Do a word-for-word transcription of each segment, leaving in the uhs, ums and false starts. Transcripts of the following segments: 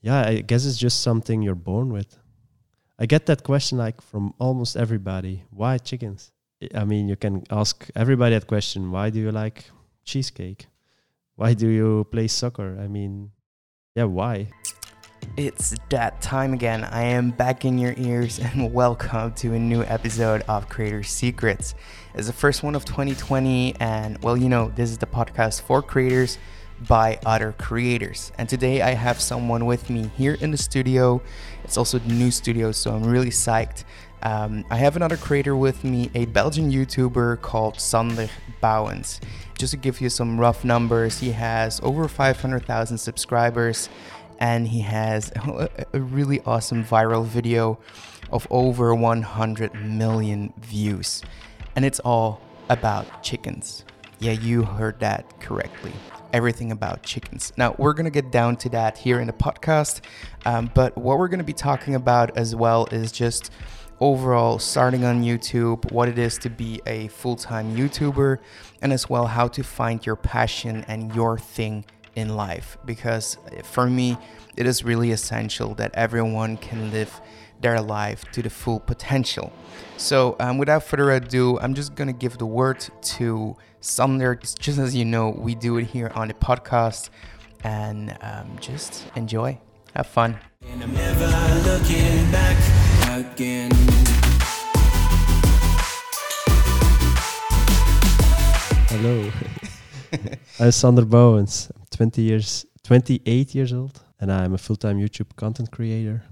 yeah, I guess it's just something you're born with. I get that question like from almost everybody. Why chickens? I mean, you can ask everybody that question. Why do you like cheesecake? Why do you play soccer? I mean, yeah, why? It's that time again. I am back in your ears and welcome to a new episode of Creator Secrets. It's the first one of twenty twenty and, well, you know, this is the podcast for creators by other creators. And today I have someone with me here in the studio. It's also the new studio, so I'm really psyched. Um, I have another creator with me, a Belgian YouTuber called Sander Bauwens. Just to give you some rough numbers, he has over five hundred thousand subscribers and he has a really awesome viral video of over one hundred million views. And it's all about chickens. Yeah, you heard that correctly. Everything about chickens. Now, we're going to get down to that here in the podcast. Um, but what we're going to be talking about as well is just overall starting on YouTube, what it is to be a full-time YouTuber, and as well how to find your passion and your thing in life. Because for me, it is really essential that everyone can live their life to the full potential. So um, without further ado, I'm just gonna give the word to Sander. Just as you know, we do it here on the podcast, and um, just enjoy, have fun. And I'm never looking back again. Hello, I'm Sander Bauwens. I'm twenty years, twenty-eight years old, and I'm a full-time YouTube content creator.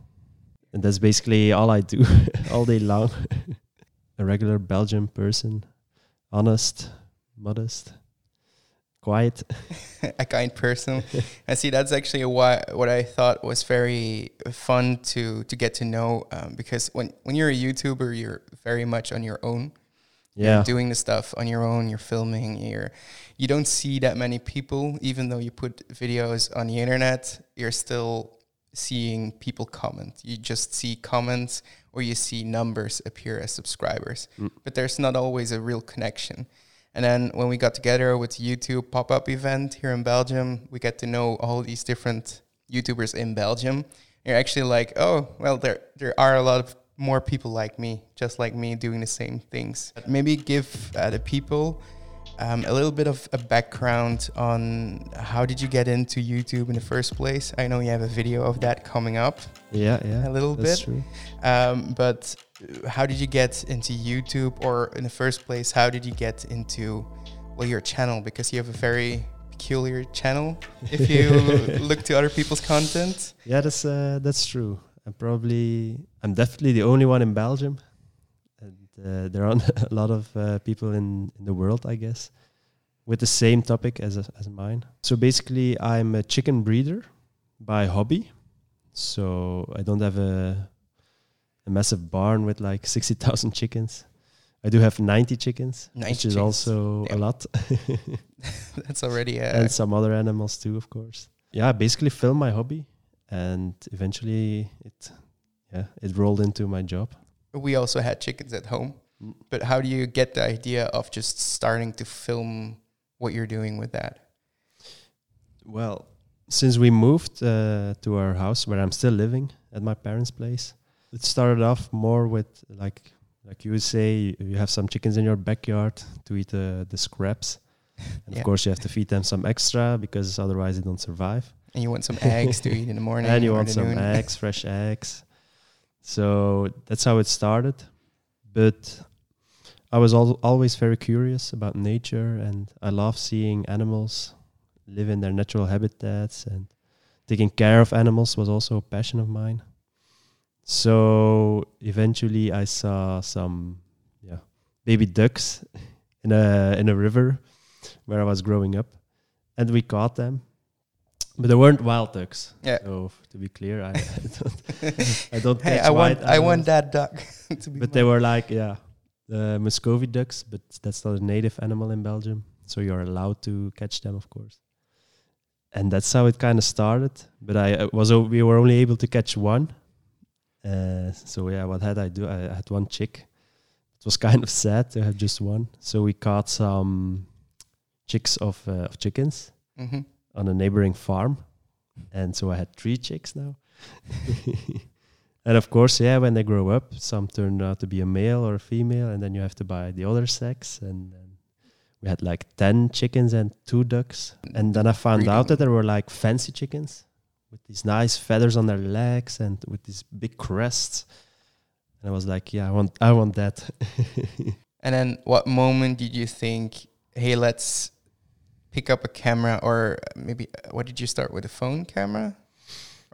And that's basically all I do, all day long. A regular Belgian person, honest, modest, quiet. A kind person. And see, that's actually what, what I thought was very fun to, to get to know. Um, because when, when you're a YouTuber, you're very much on your own. Yeah. You're doing the stuff on your own, you're filming, you're, you don't see that many people. Even though you put videos on the internet, you're still seeing people comment. You just see comments or you see numbers appear as subscribers, mm. but there's not always a real connection. And then when we got together with YouTube pop-up event here in Belgium, we get to know all these different YouTubers in Belgium. You're actually like, oh, well, there there are a lot of more people like me, just like me, doing the same things. But maybe give uh, the people Um, a little bit of a background on how did you get into YouTube in the first place. I know you have a video of that coming up. Yeah, yeah. A little that's bit. True. Um, but how did you get into YouTube, or in the first place, how did you get into, well, your channel? Because you have a very peculiar channel if you look to other people's content. Yeah, that's uh, that's true. I'm probably, I'm definitely the only one in Belgium. Uh, there aren't a lot of uh, people in, in the world, I guess, with the same topic as a, as mine. So basically, I'm a chicken breeder by hobby. So I don't have a, a massive barn with like sixty thousand chickens. I do have ninety chickens, ninety which is chickens. Also yeah. a lot. That's already a... And some other animals too, of course. Yeah, I basically film my hobby, and eventually it, yeah, it rolled into my job. We also had chickens at home, but how do you get the idea of just starting to film what you're doing with that? Well, since we moved uh, to our house where I'm still living at my parents' place, it started off more with like like you say, you have some chickens in your backyard to eat uh, the scraps. And yeah. Of course, you have to feed them some extra because otherwise they don't survive. And you want some eggs to eat in the morning. And you want some noon. eggs, fresh eggs. So that's how it started, but I was al- always very curious about nature, and I love seeing animals live in their natural habitats, and taking care of animals was also a passion of mine. So eventually I saw some yeah, baby ducks in a in a river where I was growing up, and we caught them. But they weren't wild ducks. Yeah. So to be clear, I, I don't. I don't. Hey, catch I want. I want that duck. to be but mine. They were like, yeah, the Muscovy ducks. But that's not a native animal in Belgium, so you're allowed to catch them, of course. And that's how it kind of started. But I uh, was. O- we were only able to catch one. Uh, so yeah, what had I do? I had one chick. It was kind of sad to have just one. So we caught some chicks of uh, of chickens. Mm-hmm. On a neighboring farm, And so I had three chicks now. And of course, yeah, when they grow up, some turn out to be a male or a female, and then you have to buy the other sex. And then we had like ten chickens and two ducks. And then I found Freedom. out that there were like fancy chickens with these nice feathers on their legs and with these big crests. And I was like, yeah, I want, I want that. And then what moment did you think, hey, let's pick up a camera? Or maybe, what did you start with, a phone camera?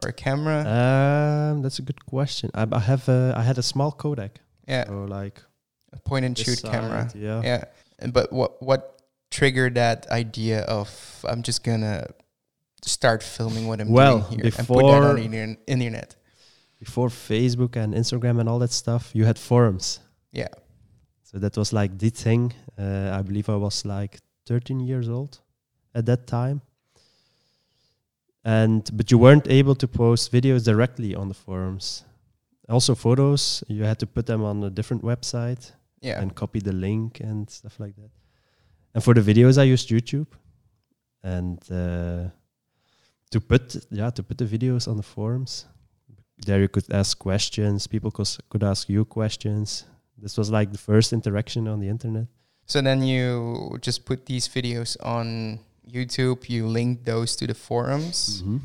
Or a camera? Um, that's a good question. I, I have a, I had a small Kodak. Yeah. So like a point and shoot camera. Yeah. Yeah. And but what what triggered that idea of I'm just gonna start filming what I'm well, doing here and put that on the internet? Before Facebook and Instagram and all that stuff, you had forums. Yeah. So that was like the thing. Uh, I believe I was like thirteen years old at that time. And but you weren't able to post videos directly on the forums. Also photos, you had to put them on a different website yeah. and copy the link and stuff like that. And for the videos, I used YouTube. And uh, to put yeah to put the videos on the forums, there you could ask questions. People cos- could ask you questions. This was like the first interaction on the internet. So then you just put these videos on YouTube, you link those to the forums. Mm-hmm.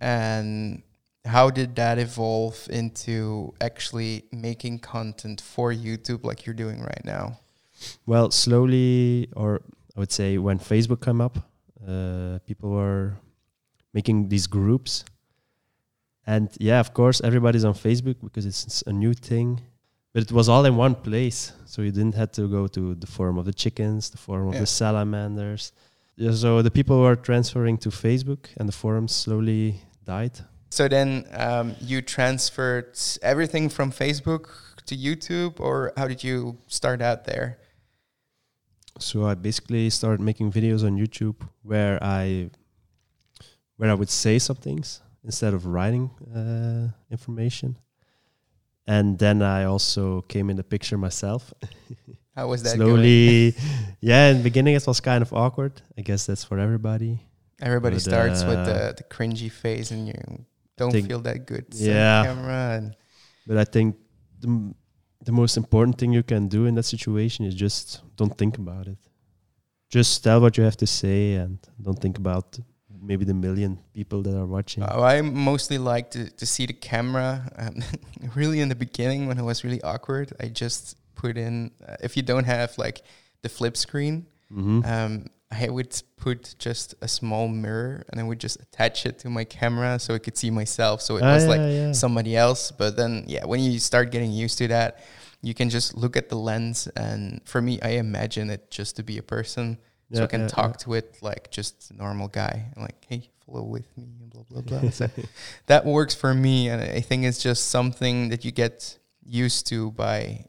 And how did that evolve into actually making content for YouTube like you're doing right now? Well, slowly, or I would say when Facebook came up, uh, people were making these groups. And yeah, of course, everybody's on Facebook because it's a new thing. But it was all in one place. So you didn't have to go to the forum of the chickens, the forum of yeah. the salamanders. So the people who are transferring to Facebook, and the forums slowly died. So then um, you transferred everything from Facebook to YouTube, or how did you start out there? So I basically started making videos on YouTube where I where I would say some things instead of writing uh, information. And then I also came in the picture myself. How was that Slowly, going? Yeah, in the beginning it was kind of awkward. I guess that's for everybody. Everybody but starts uh, with the, the cringy face and you don't think, feel that good. Yeah. Camera and but I think the, m- the most important thing you can do in that situation is just don't think about it. Just tell what you have to say and don't think about maybe the million people that are watching. Oh, I mostly like to, to see the camera. Um, really in the beginning when it was really awkward, I just... put in uh, if you don't have like the flip screen, mm-hmm. um, I would put just a small mirror and I would just attach it to my camera so I could see myself. So it ah, was yeah, like yeah. somebody else. But then, yeah, when you start getting used to that, you can just look at the lens. And for me, I imagine it just to be a person, yeah, so I can yeah, talk yeah. to it like just a normal guy. I'm like, hey, follow with me, blah blah blah. So that works for me, and I think it's just something that you get used to by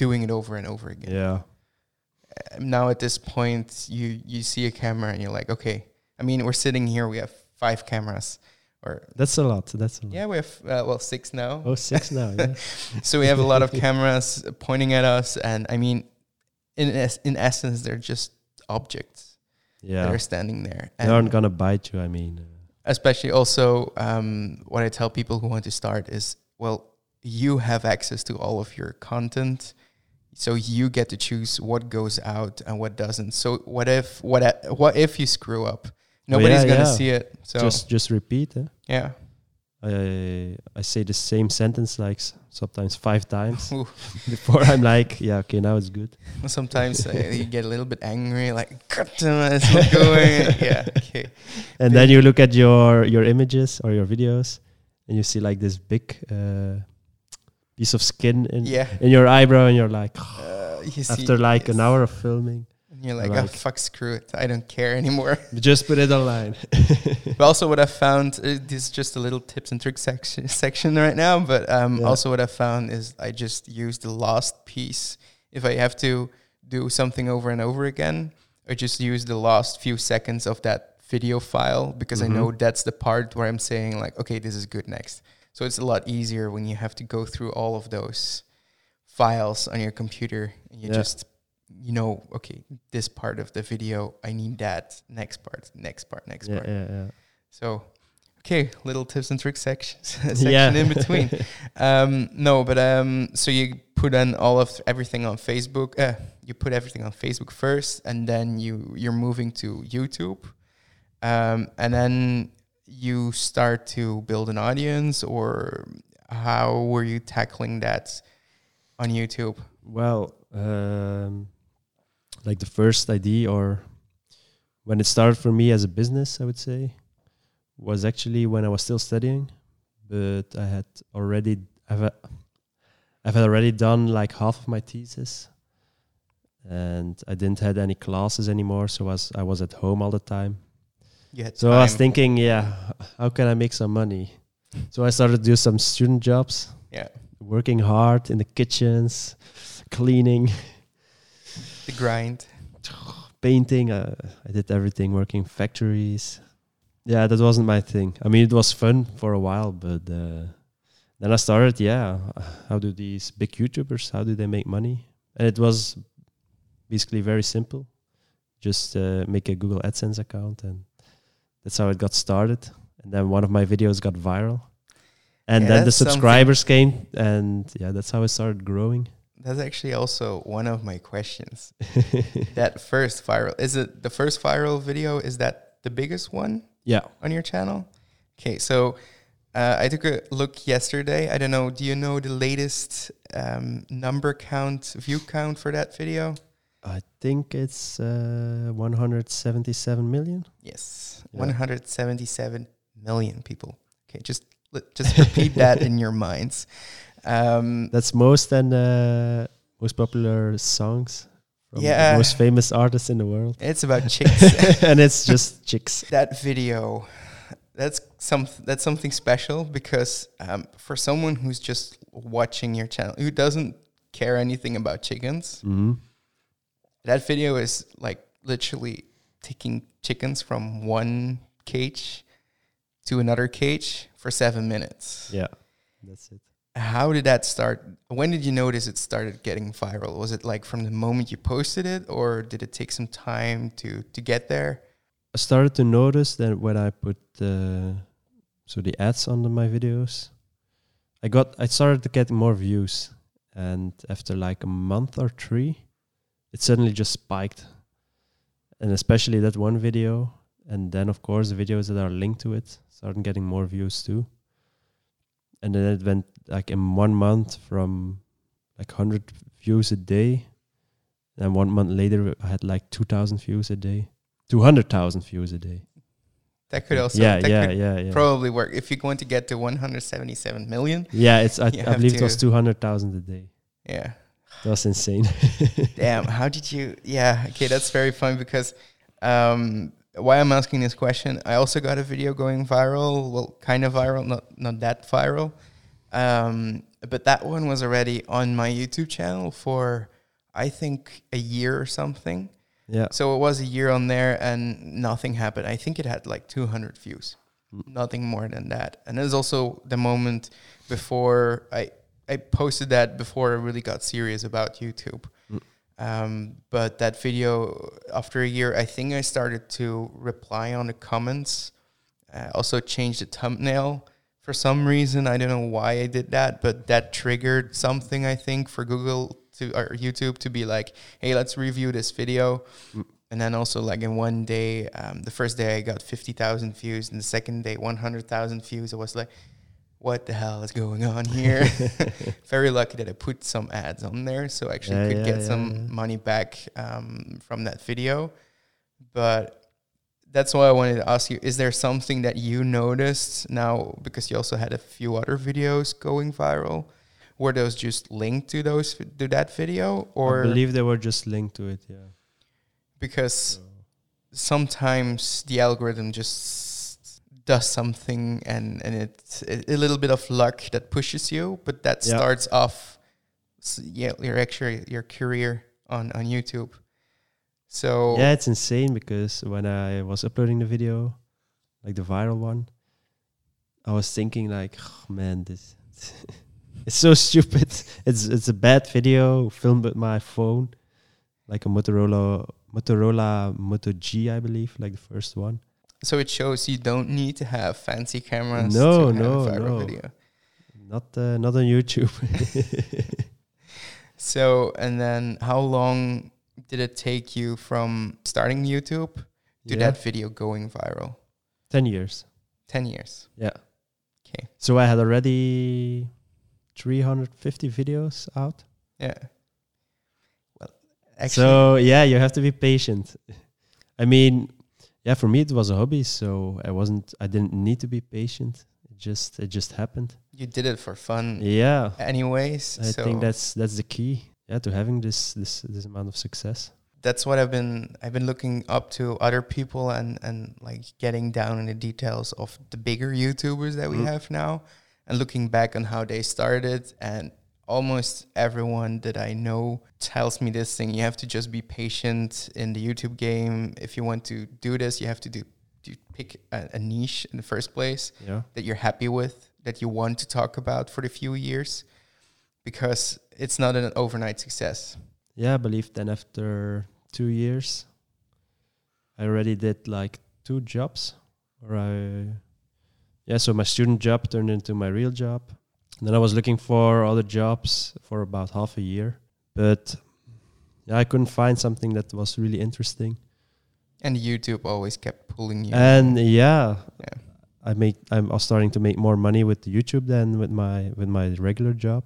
doing it over and over again. Yeah. Uh, now at this point, you you see a camera and you're like, okay. I mean, we're sitting here. We have five cameras. Or that's a lot. That's a lot. Yeah, we have uh, well six now. Oh, six now. Yeah. So we have a lot of cameras pointing at us, and I mean, in es- in essence, they're just objects. Yeah. That are standing there. And they aren't gonna bite you. I mean, especially also um, what I tell people who want to start is, well, you have access to all of your content. So you get to choose what goes out and what doesn't. So what if what what if you screw up? Nobody's oh, yeah, gonna yeah. see it. So just just repeat. Eh? Yeah, I I say the same sentence like sometimes five times before I'm like, yeah, okay, now it's good. Sometimes uh, you get a little bit angry, like it's not going. Yeah, okay. And then you look at your your images or your videos, and you see like this big. Uh, piece of skin in, yeah. in your eyebrow, and you're like, oh, uh, you after like yes. an hour of filming, and you're like, like, oh fuck, screw it, I don't care anymore. Just put it online. But also, what I found uh, this is just a little tips and tricks section, section right now. But um, yeah. also, what I found is I just use the last piece. If I have to do something over and over again, I just use the last few seconds of that video file because mm-hmm. I know that's the part where I'm saying like, okay, this is good next. So it's a lot easier when you have to go through all of those files on your computer and you yeah. just, you know, okay, this part of the video, I need that, next part, next part, next yeah, part. Yeah, yeah. So Okay, little tips and tricks section, section yeah. in between. um, no, but um, so you put on all of everything on Facebook. Uh, you put everything on Facebook first, and then you you're moving to YouTube, um, and then you start to build an audience. Or how were you tackling that on YouTube? Well, um, like the first idea, or when it started for me as a business, I would say, was actually when I was still studying, but I had already I've, a, I've already done like half of my thesis, and I didn't had any classes anymore, so I was I was at home all the time. Yeah. So time. I was thinking, yeah, how can I make some money? So I started to do some student jobs. Yeah. Working hard in the kitchens, cleaning. The grind. Painting. Uh, I did everything. Working factories. Yeah, that wasn't my thing. I mean, it was fun for a while, but uh, then I started, yeah, how do these big YouTubers, how do they make money? And it was basically very simple. Just uh, make a Google AdSense account, and that's how it got started. And then one of my videos got viral. And yeah, then the subscribers came, and yeah, that's how I started growing. That's actually also one of my questions. That first viral, is it the first viral video, is that the biggest one? Yeah, on your channel. Okay, so uh, I took a look yesterday. I don't know. Do you know the latest um, number count, view count for that video? I think it's uh, one hundred seventy-seven million. Yes, yeah. one hundred seventy-seven million people. Okay, just just repeat that in your minds. Um, That's most than uh, most popular songs. From yeah. the most famous artist in the world. It's about chicks. And it's just chicks. That video, that's some that's something special, because um, for someone who's just watching your channel, who doesn't care anything about chickens, mm-hmm. that video is like literally taking chickens from one cage to another cage for seven minutes. Yeah, that's it. How did that start? When did you notice it started getting viral? Was it like from the moment you posted it, or did it take some time to, to get there? I started to notice that when I put uh, so the ads under my videos, I got I started to get more views, and after like a month or three, it suddenly just spiked, and especially that one video, and then of course the videos that are linked to it started getting more views too. And then it went like in one month from like one hundred views a day. And one month later, I had like two thousand views a day. two hundred thousand views a day. That could also yeah, that yeah, could yeah, yeah. probably work. If you're going to get to one hundred seventy-seven million. Yeah, it's I, th- I believe it was two hundred thousand a day. Yeah. That was insane. Damn, how did you... Yeah, okay, that's very fun, because... Um, why I'm asking this question, I also got a video going viral, well, kind of viral, not not that viral, um, but that one was already on my YouTube channel for, I think, a year or something. Yeah. So it was a year on there, and nothing happened. I think it had like two hundred views, mm. nothing more than that. And it was also the moment before I, I posted that, before I really got serious about YouTube. Mm. Um, but that video, after a year, I think I started to reply on the comments. Uh, also changed the thumbnail for some reason. I don't know why I did that, but that triggered something, I think, for Google to or YouTube to be like, hey, let's review this video. Mm. And then also like in one day, um, the first day I got fifty thousand views, and the second day, one hundred thousand views. I was like, what the hell is going on here? Very lucky that I put some ads on there, so I actually yeah, could yeah, get yeah, some yeah. money back um, from that video. But that's why I wanted to ask you, is there something that you noticed now, because you also had a few other videos going viral? Were those just linked to those to that video? Or I believe they were just linked to it, yeah. Because so. sometimes the algorithm just does something, and and it's a little bit of luck that pushes you, but that yeah. starts off yeah your actually your career on on YouTube. So yeah, it's insane, because when I was uploading the video, like the viral one, I was thinking like, oh man, this it's so stupid. It's it's a bad video filmed with my phone, like a Motorola Motorola Moto G, I believe, like the first one. So it shows you don't need to have fancy cameras no, to no, have viral no. video. Not uh, not on YouTube. So, and then how long did it take you from starting YouTube to yeah. that video going viral? Ten years. Ten years. Yeah. Okay. So I had already three hundred fifty videos out. Yeah. Well, actually. So yeah, you have to be patient. I mean, yeah, for me it was a hobby, so I wasn't. I didn't need to be patient. Just it just happened. You did it for fun. Yeah. Anyways, I so think that's that's the key. Yeah, to having this this this amount of success. That's what I've been I've been looking up to other people and and like getting down in the details of the bigger YouTubers that we mm. have now, and looking back on how they started. And almost everyone that I know tells me this thing: you have to just be patient in the YouTube game. If you want to do this, you have to do. Do you pick a, a niche in the first place yeah. that you're happy with, that you want to talk about for the few years, because it's not an overnight success. Yeah, I believe then after two years, I already did like two jobs. Or I, yeah, so my student job turned into my real job. And then I was looking for other jobs for about half a year. But yeah, I couldn't find something that was really interesting. And YouTube always kept pulling you. And yeah, yeah, I make. I'm starting to make more money with YouTube than with my with my regular job.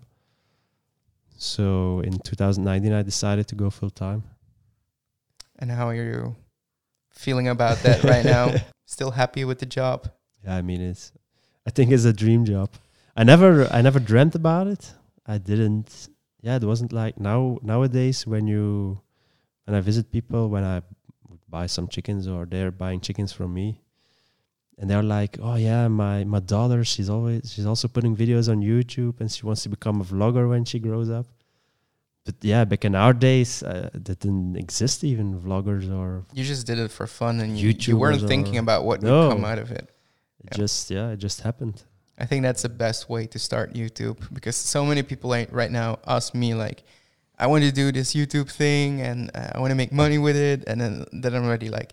So in two thousand nineteen, I decided to go full time. And how are you feeling about that right now? Still happy with the job? Yeah, I mean it's. I think it's a dream job. I never, I never dreamt about it. I didn't. Yeah, it wasn't like now nowadays when you, when I visit people when I. buy some chickens, or they're buying chickens from me, and they're like, oh yeah, my my daughter, she's always she's also putting videos on YouTube, and she wants to become a vlogger when she grows up. But yeah, back in our days, uh, that didn't exist, even vloggers. Or you just did it for fun, and you, you weren't thinking about what no, would come out of it. It yeah. just yeah it just happened. I think that's the best way to start YouTube, because so many people like right now ask me like, I want to do this YouTube thing, and uh, I want to make money with it. And then, then I'm already like,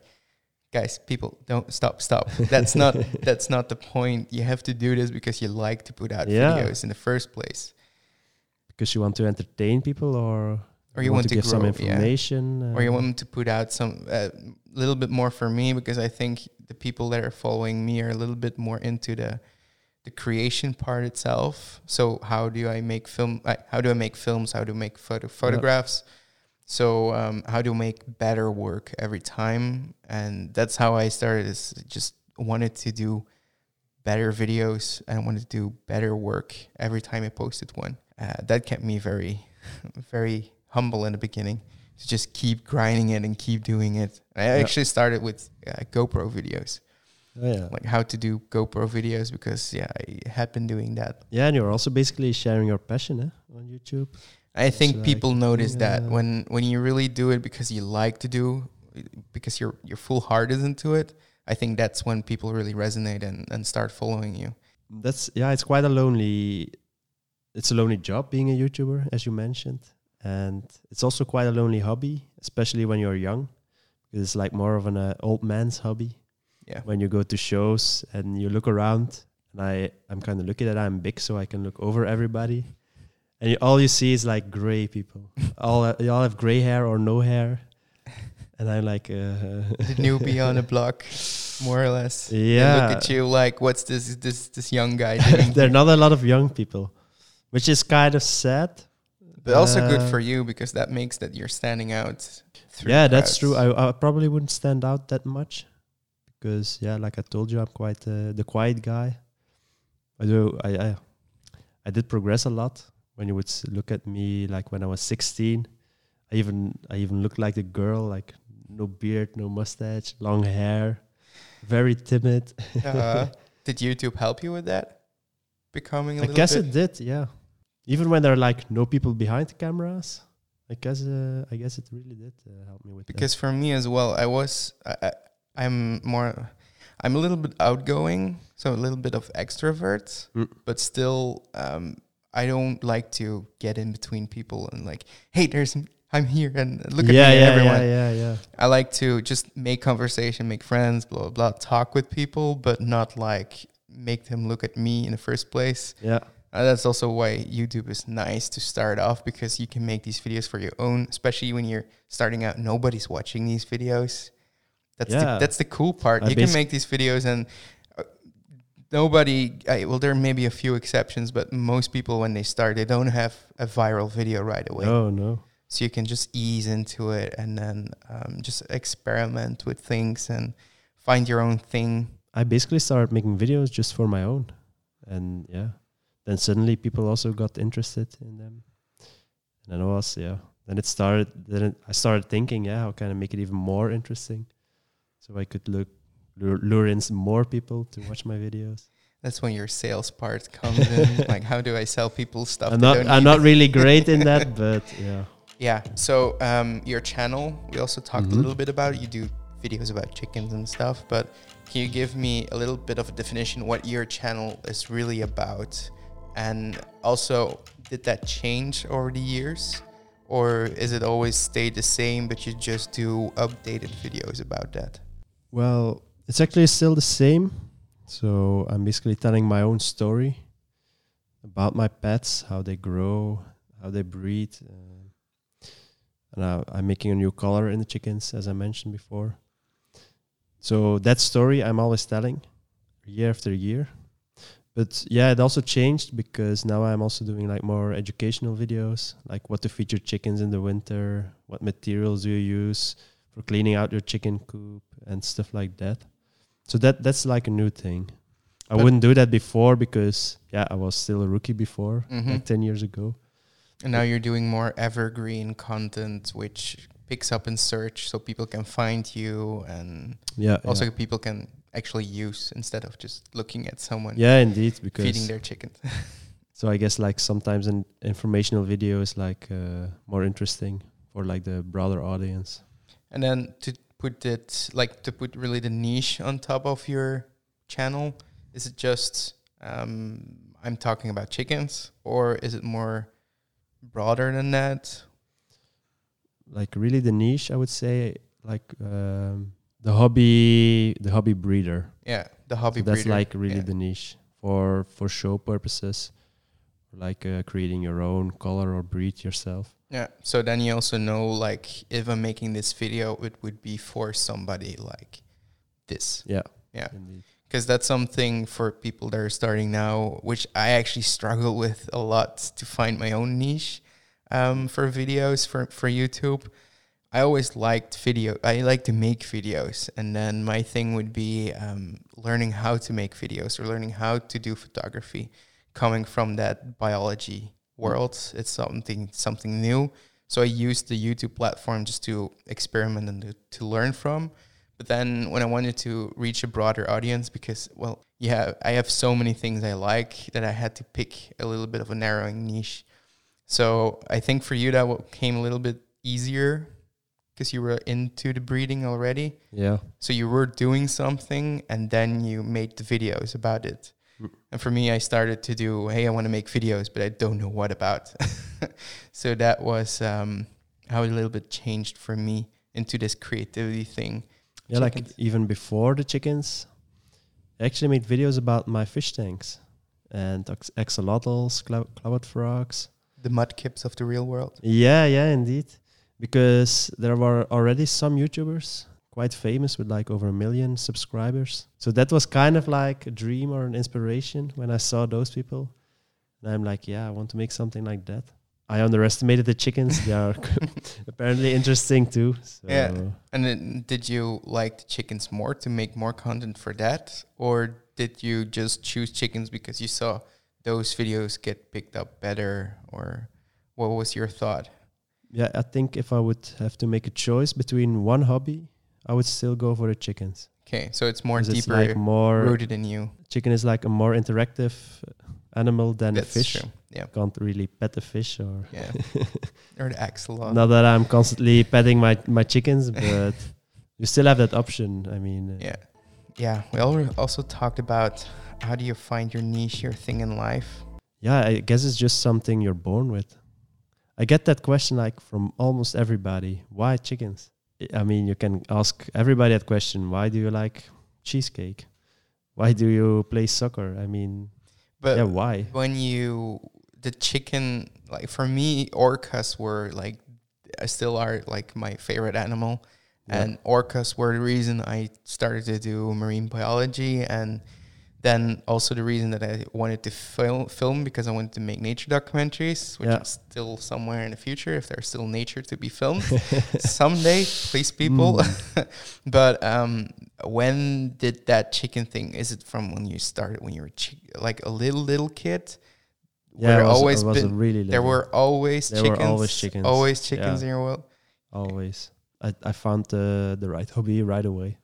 guys, people, don't stop, stop. That's not that's not the point. You have to do this because you like to put out yeah. videos in the first place. Because you want to entertain people, or or you, you want, want to give grow, some information, yeah. or you want to put out some a uh, little bit more for me, because I think the people that are following me are a little bit more into the. the creation part itself. So how do I make film? Uh, how do I make films? How do I make photo photographs? Yep. So um, how do I make better work every time? And that's how I started. Is just wanted to do better videos and wanted to do better work every time I posted one. Uh, that kept me very, very humble in the beginning. To just keep grinding it and keep doing it. I yep. actually started with uh, GoPro videos. Oh, yeah. Like how to do GoPro videos, because yeah, I had been doing that. Yeah, and you're also basically sharing your passion eh, on YouTube. I it's think like people notice yeah. that when when you really do it because you like to do, because your your full heart is into it. I think that's when people really resonate and, and start following you. That's yeah, it's quite a lonely, it's a lonely job being a YouTuber, as you mentioned, and it's also quite a lonely hobby, especially when you're young. It's like more of an uh, old man's hobby. Yeah. When you go to shows and you look around, and I, I'm kind of lucky that I'm big, so I can look over everybody, and you, all you see is like gray people. all uh, you all have gray hair or no hair, and I'm like uh, the newbie on the block, more or less. Yeah, they look at you like, what's this this this young guy doing? There are not a lot of young people, which is kind of sad, but uh, also good for you, because that makes that you're standing out. Yeah, that's true. I, I probably wouldn't stand out that much. Because yeah, like I told you, I'm quite uh, the quiet guy. I do. I, I I did progress a lot. When you would look at me, like when I was sixteen, I even I even looked like a girl, like no beard, no mustache, long hair, very timid. Uh, did YouTube help you with that? Becoming a I little guess bit? It did. Yeah, even when there are like no people behind the cameras. I guess uh, I guess it really did uh, help me with. Because that. For me as well, I was. I, I, I'm more, I'm a little bit outgoing, so a little bit of extrovert, mm. but still, um, I don't like to get in between people and like, hey, there's, I'm here and look at yeah, me, yeah, everyone. Yeah, yeah, yeah. I like to just make conversation, make friends, blah, blah, blah, talk with people, but not like make them look at me in the first place. Yeah. Uh, that's also why YouTube is nice to start off, because you can make these videos for your own, especially when you're starting out. Nobody's watching these videos. That's, yeah. the, that's the cool part. I you can make these videos and uh, nobody, I, well, there may be a few exceptions, but most people when they start, they don't have a viral video right away. Oh, no. So you can just ease into it and then um, just experiment with things and find your own thing. I basically started making videos just for my own. And yeah, then suddenly people also got interested in them. And then I was, yeah. Then it started, then it, I started thinking, yeah, how can I make it even more interesting? So I could look, lure in some more people to watch my videos. That's when your sales part comes in. Like, how do I sell people stuff? I'm not, don't I'm not really great in that, but yeah. Yeah. So um, your channel, we also talked mm-hmm. a little bit about it. You do videos about chickens and stuff, but can you give me a little bit of a definition what your channel is really about? And also, did that change over the years? Or is it always stayed the same, but you just do updated videos about that? Well, it's actually still the same. So I'm basically telling my own story about my pets, how they grow, how they breed. Uh, and I, I'm making a new color in the chickens, as I mentioned before. So that story I'm always telling year after year. But yeah, it also changed because now I'm also doing like more educational videos, like what to feed your chickens in the winter, what materials do you use for cleaning out your chicken coop and stuff like that. So that that's like a new thing. I but wouldn't do that before because, yeah, I was still a rookie before, mm-hmm. like ten years ago. And now you're doing more evergreen content, which picks up in search so people can find you and yeah, also yeah. people can actually use instead of just looking at someone yeah, indeed, because feeding their chickens. So I guess like sometimes an informational video is like uh, more interesting for like the broader audience. And then to put it, like to put really the niche on top of your channel, is it just um, I'm talking about chickens, or is it more broader than that? Like really the niche, I would say, like um, the hobby, the hobby breeder. Yeah, the hobby so breeder. That's like really yeah. the niche for for show purposes, like uh, creating your own color or breed yourself. Yeah. So then you also know, like, if I'm making this video, it would be for somebody like this. Yeah. Yeah. Because that's something for people that are starting now, which I actually struggle with a lot to find my own niche um, for videos for for YouTube. I always liked video. I like to make videos. And then my thing would be um, learning how to make videos or learning how to do photography. Coming from that biology world, it's something something new. So I used the YouTube platform just to experiment and to, to learn from. But then when I wanted to reach a broader audience, because, well, yeah, I have so many things I like that I had to pick a little bit of a narrowing niche. So I think for you that came a little bit easier, because you were into the breeding already. Yeah. So you were doing something and then you made the videos about it. Mm. And for me, I started to do, hey, I want to make videos, but I don't know what about. So that was um, how a little bit changed for me into this creativity thing. Yeah, chickens. Like even before the chickens, I actually made videos about my fish tanks and ox- axolotls, clou- clouded frogs. The mudkips of the real world. Yeah, yeah, indeed. Because there were already some YouTubers quite famous with like over a million subscribers. So that was kind of like a dream or an inspiration when I saw those people. And I'm like, yeah, I want to make something like that. I underestimated the chickens. They are apparently interesting too. So. Yeah. And then did you like the chickens more to make more content for that? Or did you just choose chickens because you saw those videos get picked up better? Or what was your thought? Yeah, I think if I would have to make a choice between one hobby, I would still go for the chickens. Okay, so it's more deeper, it's like more rooted in you. Chicken is like a more interactive animal than That's a fish. True. Yeah, can't really pet a fish or yeah, or the axolotl. Not that I'm constantly petting my my chickens, but you still have that option. I mean, yeah, yeah. We also talked about how do you find your niche, your thing in life. Yeah, I guess it's just something you're born with. I get that question like from almost everybody. Why chickens? I mean, you can ask everybody that question. Why do you like cheesecake? Why do you play soccer? I mean, but yeah, why? When you, the chicken, like for me, orcas were like, I still are like my favorite animal. Yeah. And orcas were the reason I started to do marine biology. And then also the reason that I wanted to fil- film because I wanted to make nature documentaries, which yeah. is still somewhere in the future, if there's still nature to be filmed someday, please people. Mm. But um, when did that chicken thing, is it from when you started, when you were chi- like a little, little kid? Yeah, was, always been, really there were always there chickens, were always chickens, always chickens yeah. in your world. Always. I, I found the, the right hobby right away.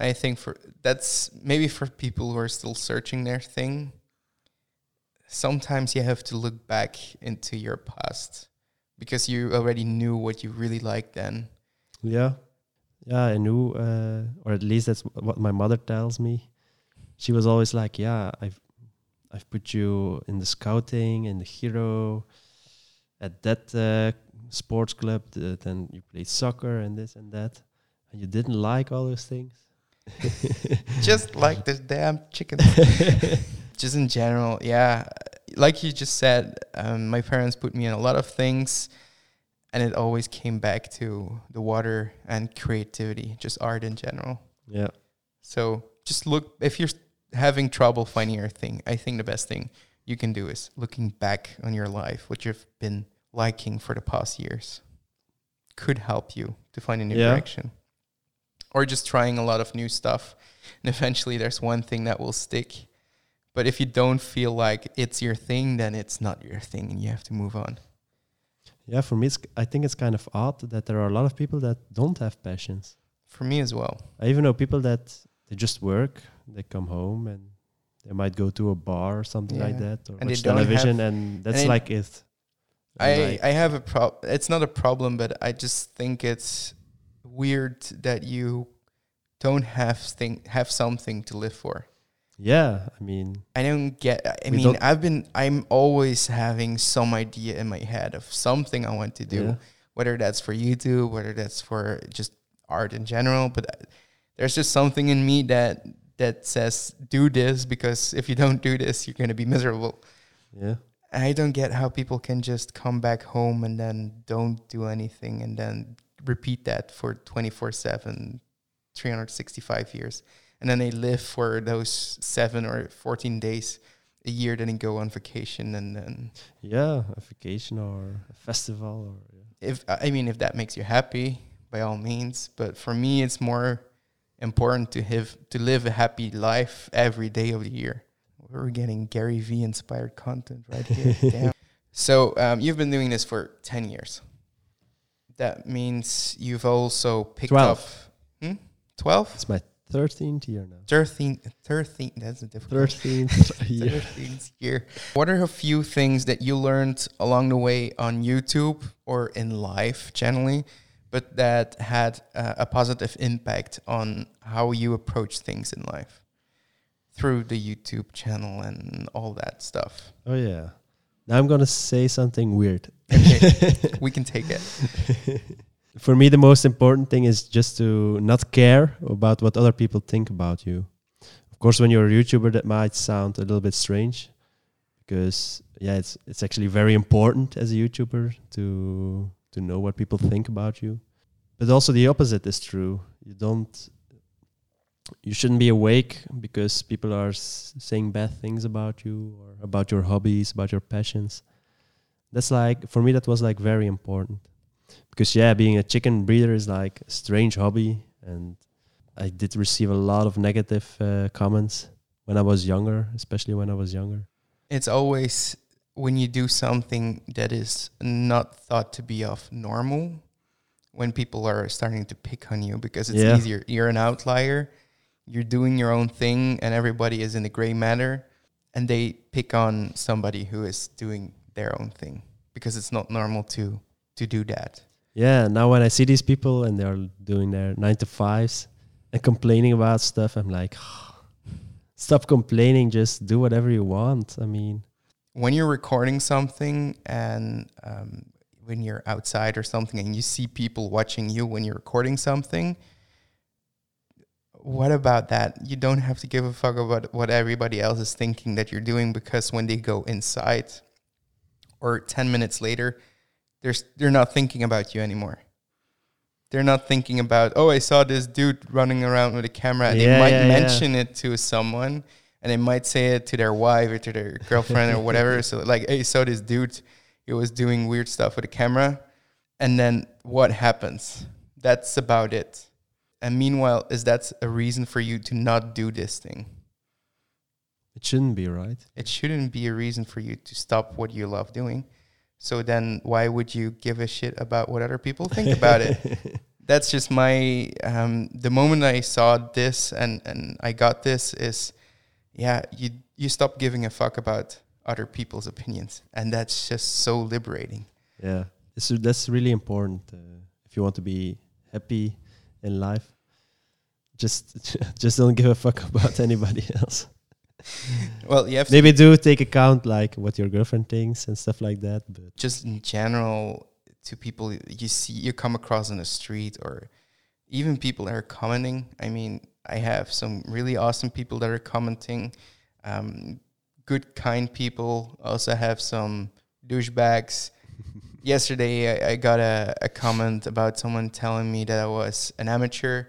I think for that's maybe for people who are still searching their thing. Sometimes you have to look back into your past because you already knew what you really liked then. Yeah, yeah, I knew, uh, or at least that's w- what my mother tells me. She was always like, "Yeah, I've I've put you in the scouting and the hero at that uh, sports club. Th- then you played soccer and this and that, and you didn't like all those things." Just like this damn chicken. Just in general, yeah. Like you just said, um, my parents put me in a lot of things, and it always came back to the water and creativity, just art in general. Yeah. So just look, if you're having trouble finding your thing, I think the best thing you can do is looking back on your life, what you've been liking for the past years, could help you to find a new yeah. direction. Or just trying a lot of new stuff. And eventually there's one thing that will stick. But if you don't feel like it's your thing, then it's not your thing and you have to move on. Yeah, for me, it's, I think it's kind of odd that there are a lot of people that don't have passions. For me as well. I even know people that they just work, they come home and they might go to a bar or something yeah. like that. Or and watch television and that's and like it. And I, like I have a problem. It's not a problem, but I just think it's weird that you don't have thing have something to live for. Yeah, I mean, I don't get. I mean, I've been. I'm always having some idea in my head of something I want to do, yeah. whether that's for YouTube, whether that's for just art in general. But I, there's just something in me that that says do this because if you don't do this, you're gonna be miserable. Yeah, I don't get how people can just come back home and then don't do anything and then repeat that for twenty-four seven, three hundred sixty-five years. And then they live for those seven or fourteen days a year, then they go on vacation and then... Yeah, a vacation or a festival. Or yeah. if I mean, if that makes you happy, by all means. But for me, it's more important to have to live a happy life every day of the year. We're getting Gary Vee inspired content right here. Damn. So um, you've been doing this for ten years. That means you've also picked twelve. Up... Hmm? twelve? It's my thirteenth year now. thirteenth, thirteenth, that's a difficult thirteenth year. thirteenth year. What are a few things that you learned along the way on YouTube or in life generally, but that had uh, a positive impact on how you approach things in life through the YouTube channel and all that stuff? Oh, yeah. Now I'm going to say something weird. Okay. We can take it. For me, the most important thing is just to not care about what other people think about you. Of course, when you're a YouTuber, that might sound a little bit strange because, yeah, it's it's actually very important as a YouTuber to to know what people think about you. But also the opposite is true. You don't, you shouldn't be awake because people are s- saying bad things about you or about your hobbies, about your passions. That's like, for me, that was like very important because yeah, being a chicken breeder is like a strange hobby. And I did receive a lot of negative uh, comments when I was younger, especially when I was younger. It's always when you do something that is not thought to be of normal, when people are starting to pick on you because it's yeah. easier. You're an outlier, you're doing your own thing and everybody is in the gray matter and they pick on somebody who is doing their own thing because it's not normal to to do that. Yeah, now when I see these people and they're doing their nine to fives and complaining about stuff, I'm like, oh, stop complaining, just do whatever you want. I mean, when you're recording something and um, when you're outside or something and you see people watching you when you're recording something, what about that? You don't have to give a fuck about what everybody else is thinking that you're doing, because when they go inside or ten minutes later, they're, they're not thinking about you anymore. They're not thinking about, oh, I saw this dude running around with a camera. Yeah, they might yeah, mention yeah. it to someone, and they might say it to their wife or to their girlfriend or whatever. So like, hey, I saw this dude. He was doing weird stuff with a camera. And then what happens? That's about it. And meanwhile, is that a reason for you to not do this thing? It shouldn't be, right? It shouldn't be a reason for you to stop what you love doing. So then why would you give a shit about what other people think about it? That's just my, um, the moment I saw this and, and I got this is, yeah, you, you stop giving a fuck about other people's opinions. And that's just so liberating. Yeah, so that's really important. Uh, if you want to be happy in life, just just don't give a fuck about anybody else. Well, you have maybe to do take account like what your girlfriend thinks and stuff like that, but just in general to people you see, you come across on the street, or even people that are commenting. I mean, I have some really awesome people that are commenting, um good kind people. Also have some douchebags. Yesterday, I, I got a, a comment about someone telling me that I was an amateur,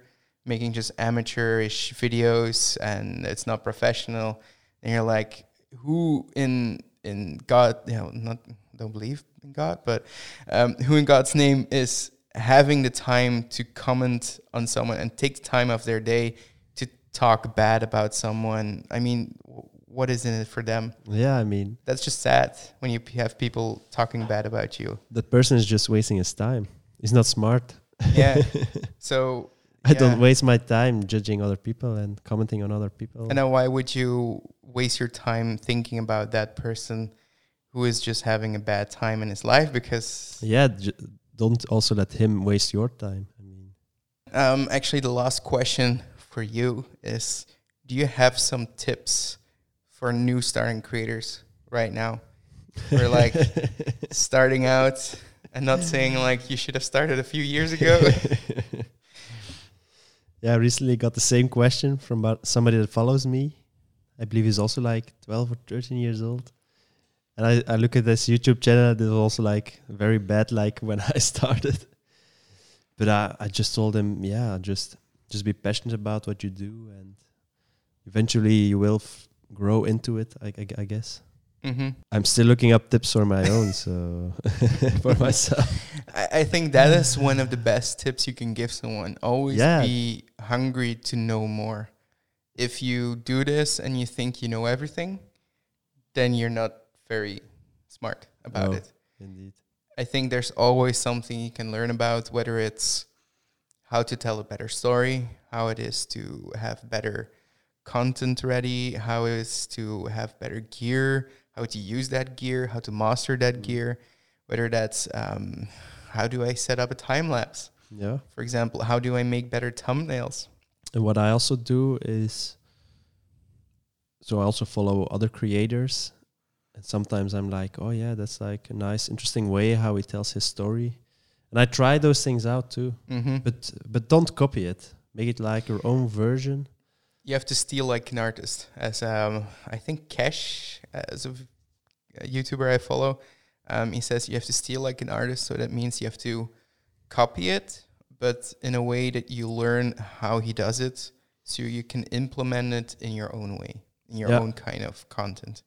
making just amateurish videos, and it's not professional. And you're like, who in in God, you know, not don't believe in God, but um, who in God's name is having the time to comment on someone and take time of their day to talk bad about someone? I mean, what is in it for them? Yeah, I mean, that's just sad when you p- have people talking bad about you. That person is just wasting his time. He's not smart. Yeah. So I yeah. don't waste my time judging other people and commenting on other people. And now why would you waste your time thinking about that person who is just having a bad time in his life? Because yeah, j- don't also let him waste your time. I mean, um, actually, the last question for you is: do you have some tips for new starting creators right now? We're like starting out and not saying like you should have started a few years ago. Yeah, I recently got the same question from somebody that follows me. I believe he's also like twelve or thirteen years old. And I, I look at this YouTube channel that was also like very bad like when I started. But I, I just told him, yeah, just just be passionate about what you do, and eventually you will f- grow into it, I, I, I guess. Mm-hmm. I'm still looking up tips for my own, so for myself. I, I think that is one of the best tips you can give someone. Always yeah. be hungry to know more. If you do this and you think you know everything, then you're not very smart about oh, it. Indeed. I think there's always something you can learn about, whether it's how to tell a better story, how it is to have better content ready, how is to have better gear, how to use that gear, how to master that mm. gear, whether that's um, how do I set up a time lapse? Yeah. For example, how do I make better thumbnails? And what I also do is, so I also follow other creators, and sometimes I'm like, oh yeah, that's like a nice, interesting way how he tells his story, and I try those things out too. Mm-hmm. But but don't copy it. Make it like your own version. You have to steal like an artist. As um, I think Cash, as a, v- a YouTuber I follow, um, he says you have to steal like an artist. So that means you have to copy it, but in a way that you learn how he does it, so you can implement it in your own way, in your yeah. own kind of content.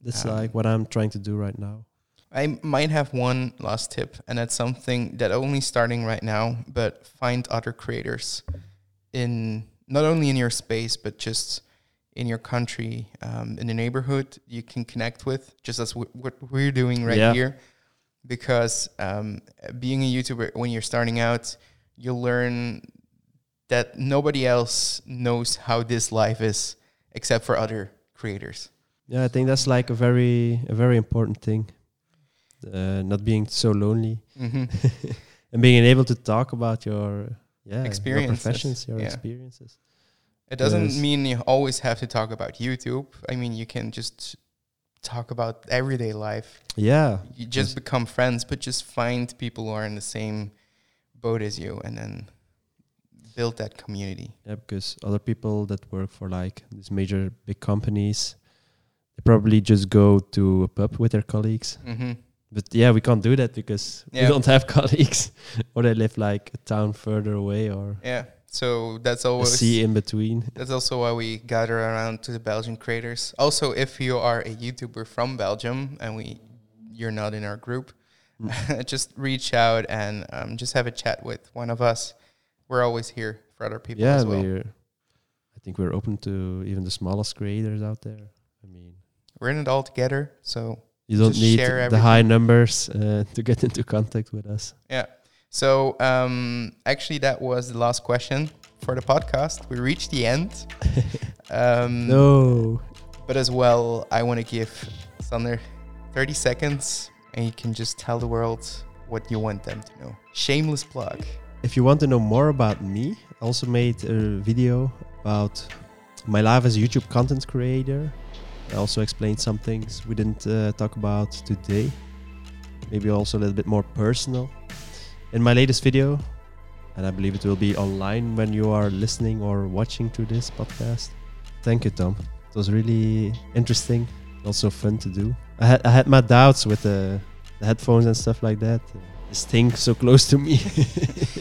That's um, like what I'm trying to do right now. I might have one last tip, and that's something that only starting right now, but find other creators in... not only in your space, but just in your country, um, in the neighborhood you can connect with, just as w- what we're doing right yeah. here. Because um, being a YouTuber, when you're starting out, you learn that nobody else knows how this life is except for other creators. Yeah, I think that's like a very, a very important thing. Uh, not being so lonely mm-hmm. and being able to talk about your... Yeah, experiences. Your professions, your yeah. experiences. It doesn't yes. mean you always have to talk about YouTube. I mean, you can just talk about everyday life. Yeah. You just become friends, but just find people who are in the same boat as you and then build that community. Yeah, because other people that work for like these major big companies, they probably just go to a pub with their colleagues. Mm-hmm. But yeah, we can't do that because yeah. we don't have colleagues or they live like a town further away or... Yeah. So that's always see in between. That's also why we gather around to the Belgian creators. Also, if you are a YouTuber from Belgium and we, you're not in our group, mm. just reach out and um, just have a chat with one of us. We're always here for other people yeah, as well. We're, I think we're open to even the smallest creators out there. I mean, we're in it all together, so you don't need the everything. High numbers uh, to get into contact with us. Yeah. So um, actually, that was the last question for the podcast. We reached the end. um, no. But as well, I want to give Sander thirty seconds and you can just tell the world what you want them to know. Shameless plug. If you want to know more about me, I also made a video about my life as a YouTube content creator. I also explained some things we didn't uh, talk about today. Maybe also a little bit more personal. In my latest video, and I believe it will be online when you are listening or watching to this podcast. Thank you, Tom. It was really interesting, also fun to do. I had I had my doubts with the, the headphones and stuff like that. This thing so close to me.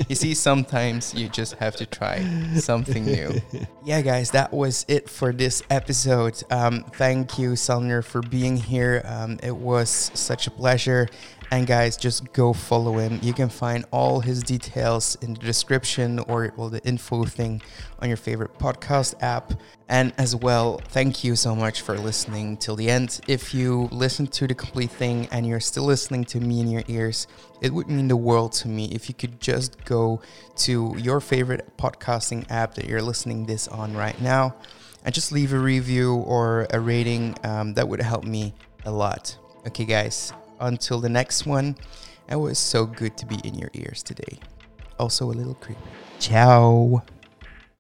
You see, sometimes you just have to try something new. Yeah, guys, that was it for this episode. Um, thank you, Sander, for being here. Um, it was such a pleasure. And guys, just go follow him. You can find all his details in the description or well, the info thing on your favorite podcast app. And as well, thank you so much for listening till the end. If you listen to the complete thing and you're still listening to me in your ears, it would mean the world to me if you could just go to your favorite podcasting app that you're listening this on right now and just leave a review or a rating. Um, that would help me a lot. Okay, guys. Until the next one, it was so good to be in your ears today. Also a little creepy. Ciao.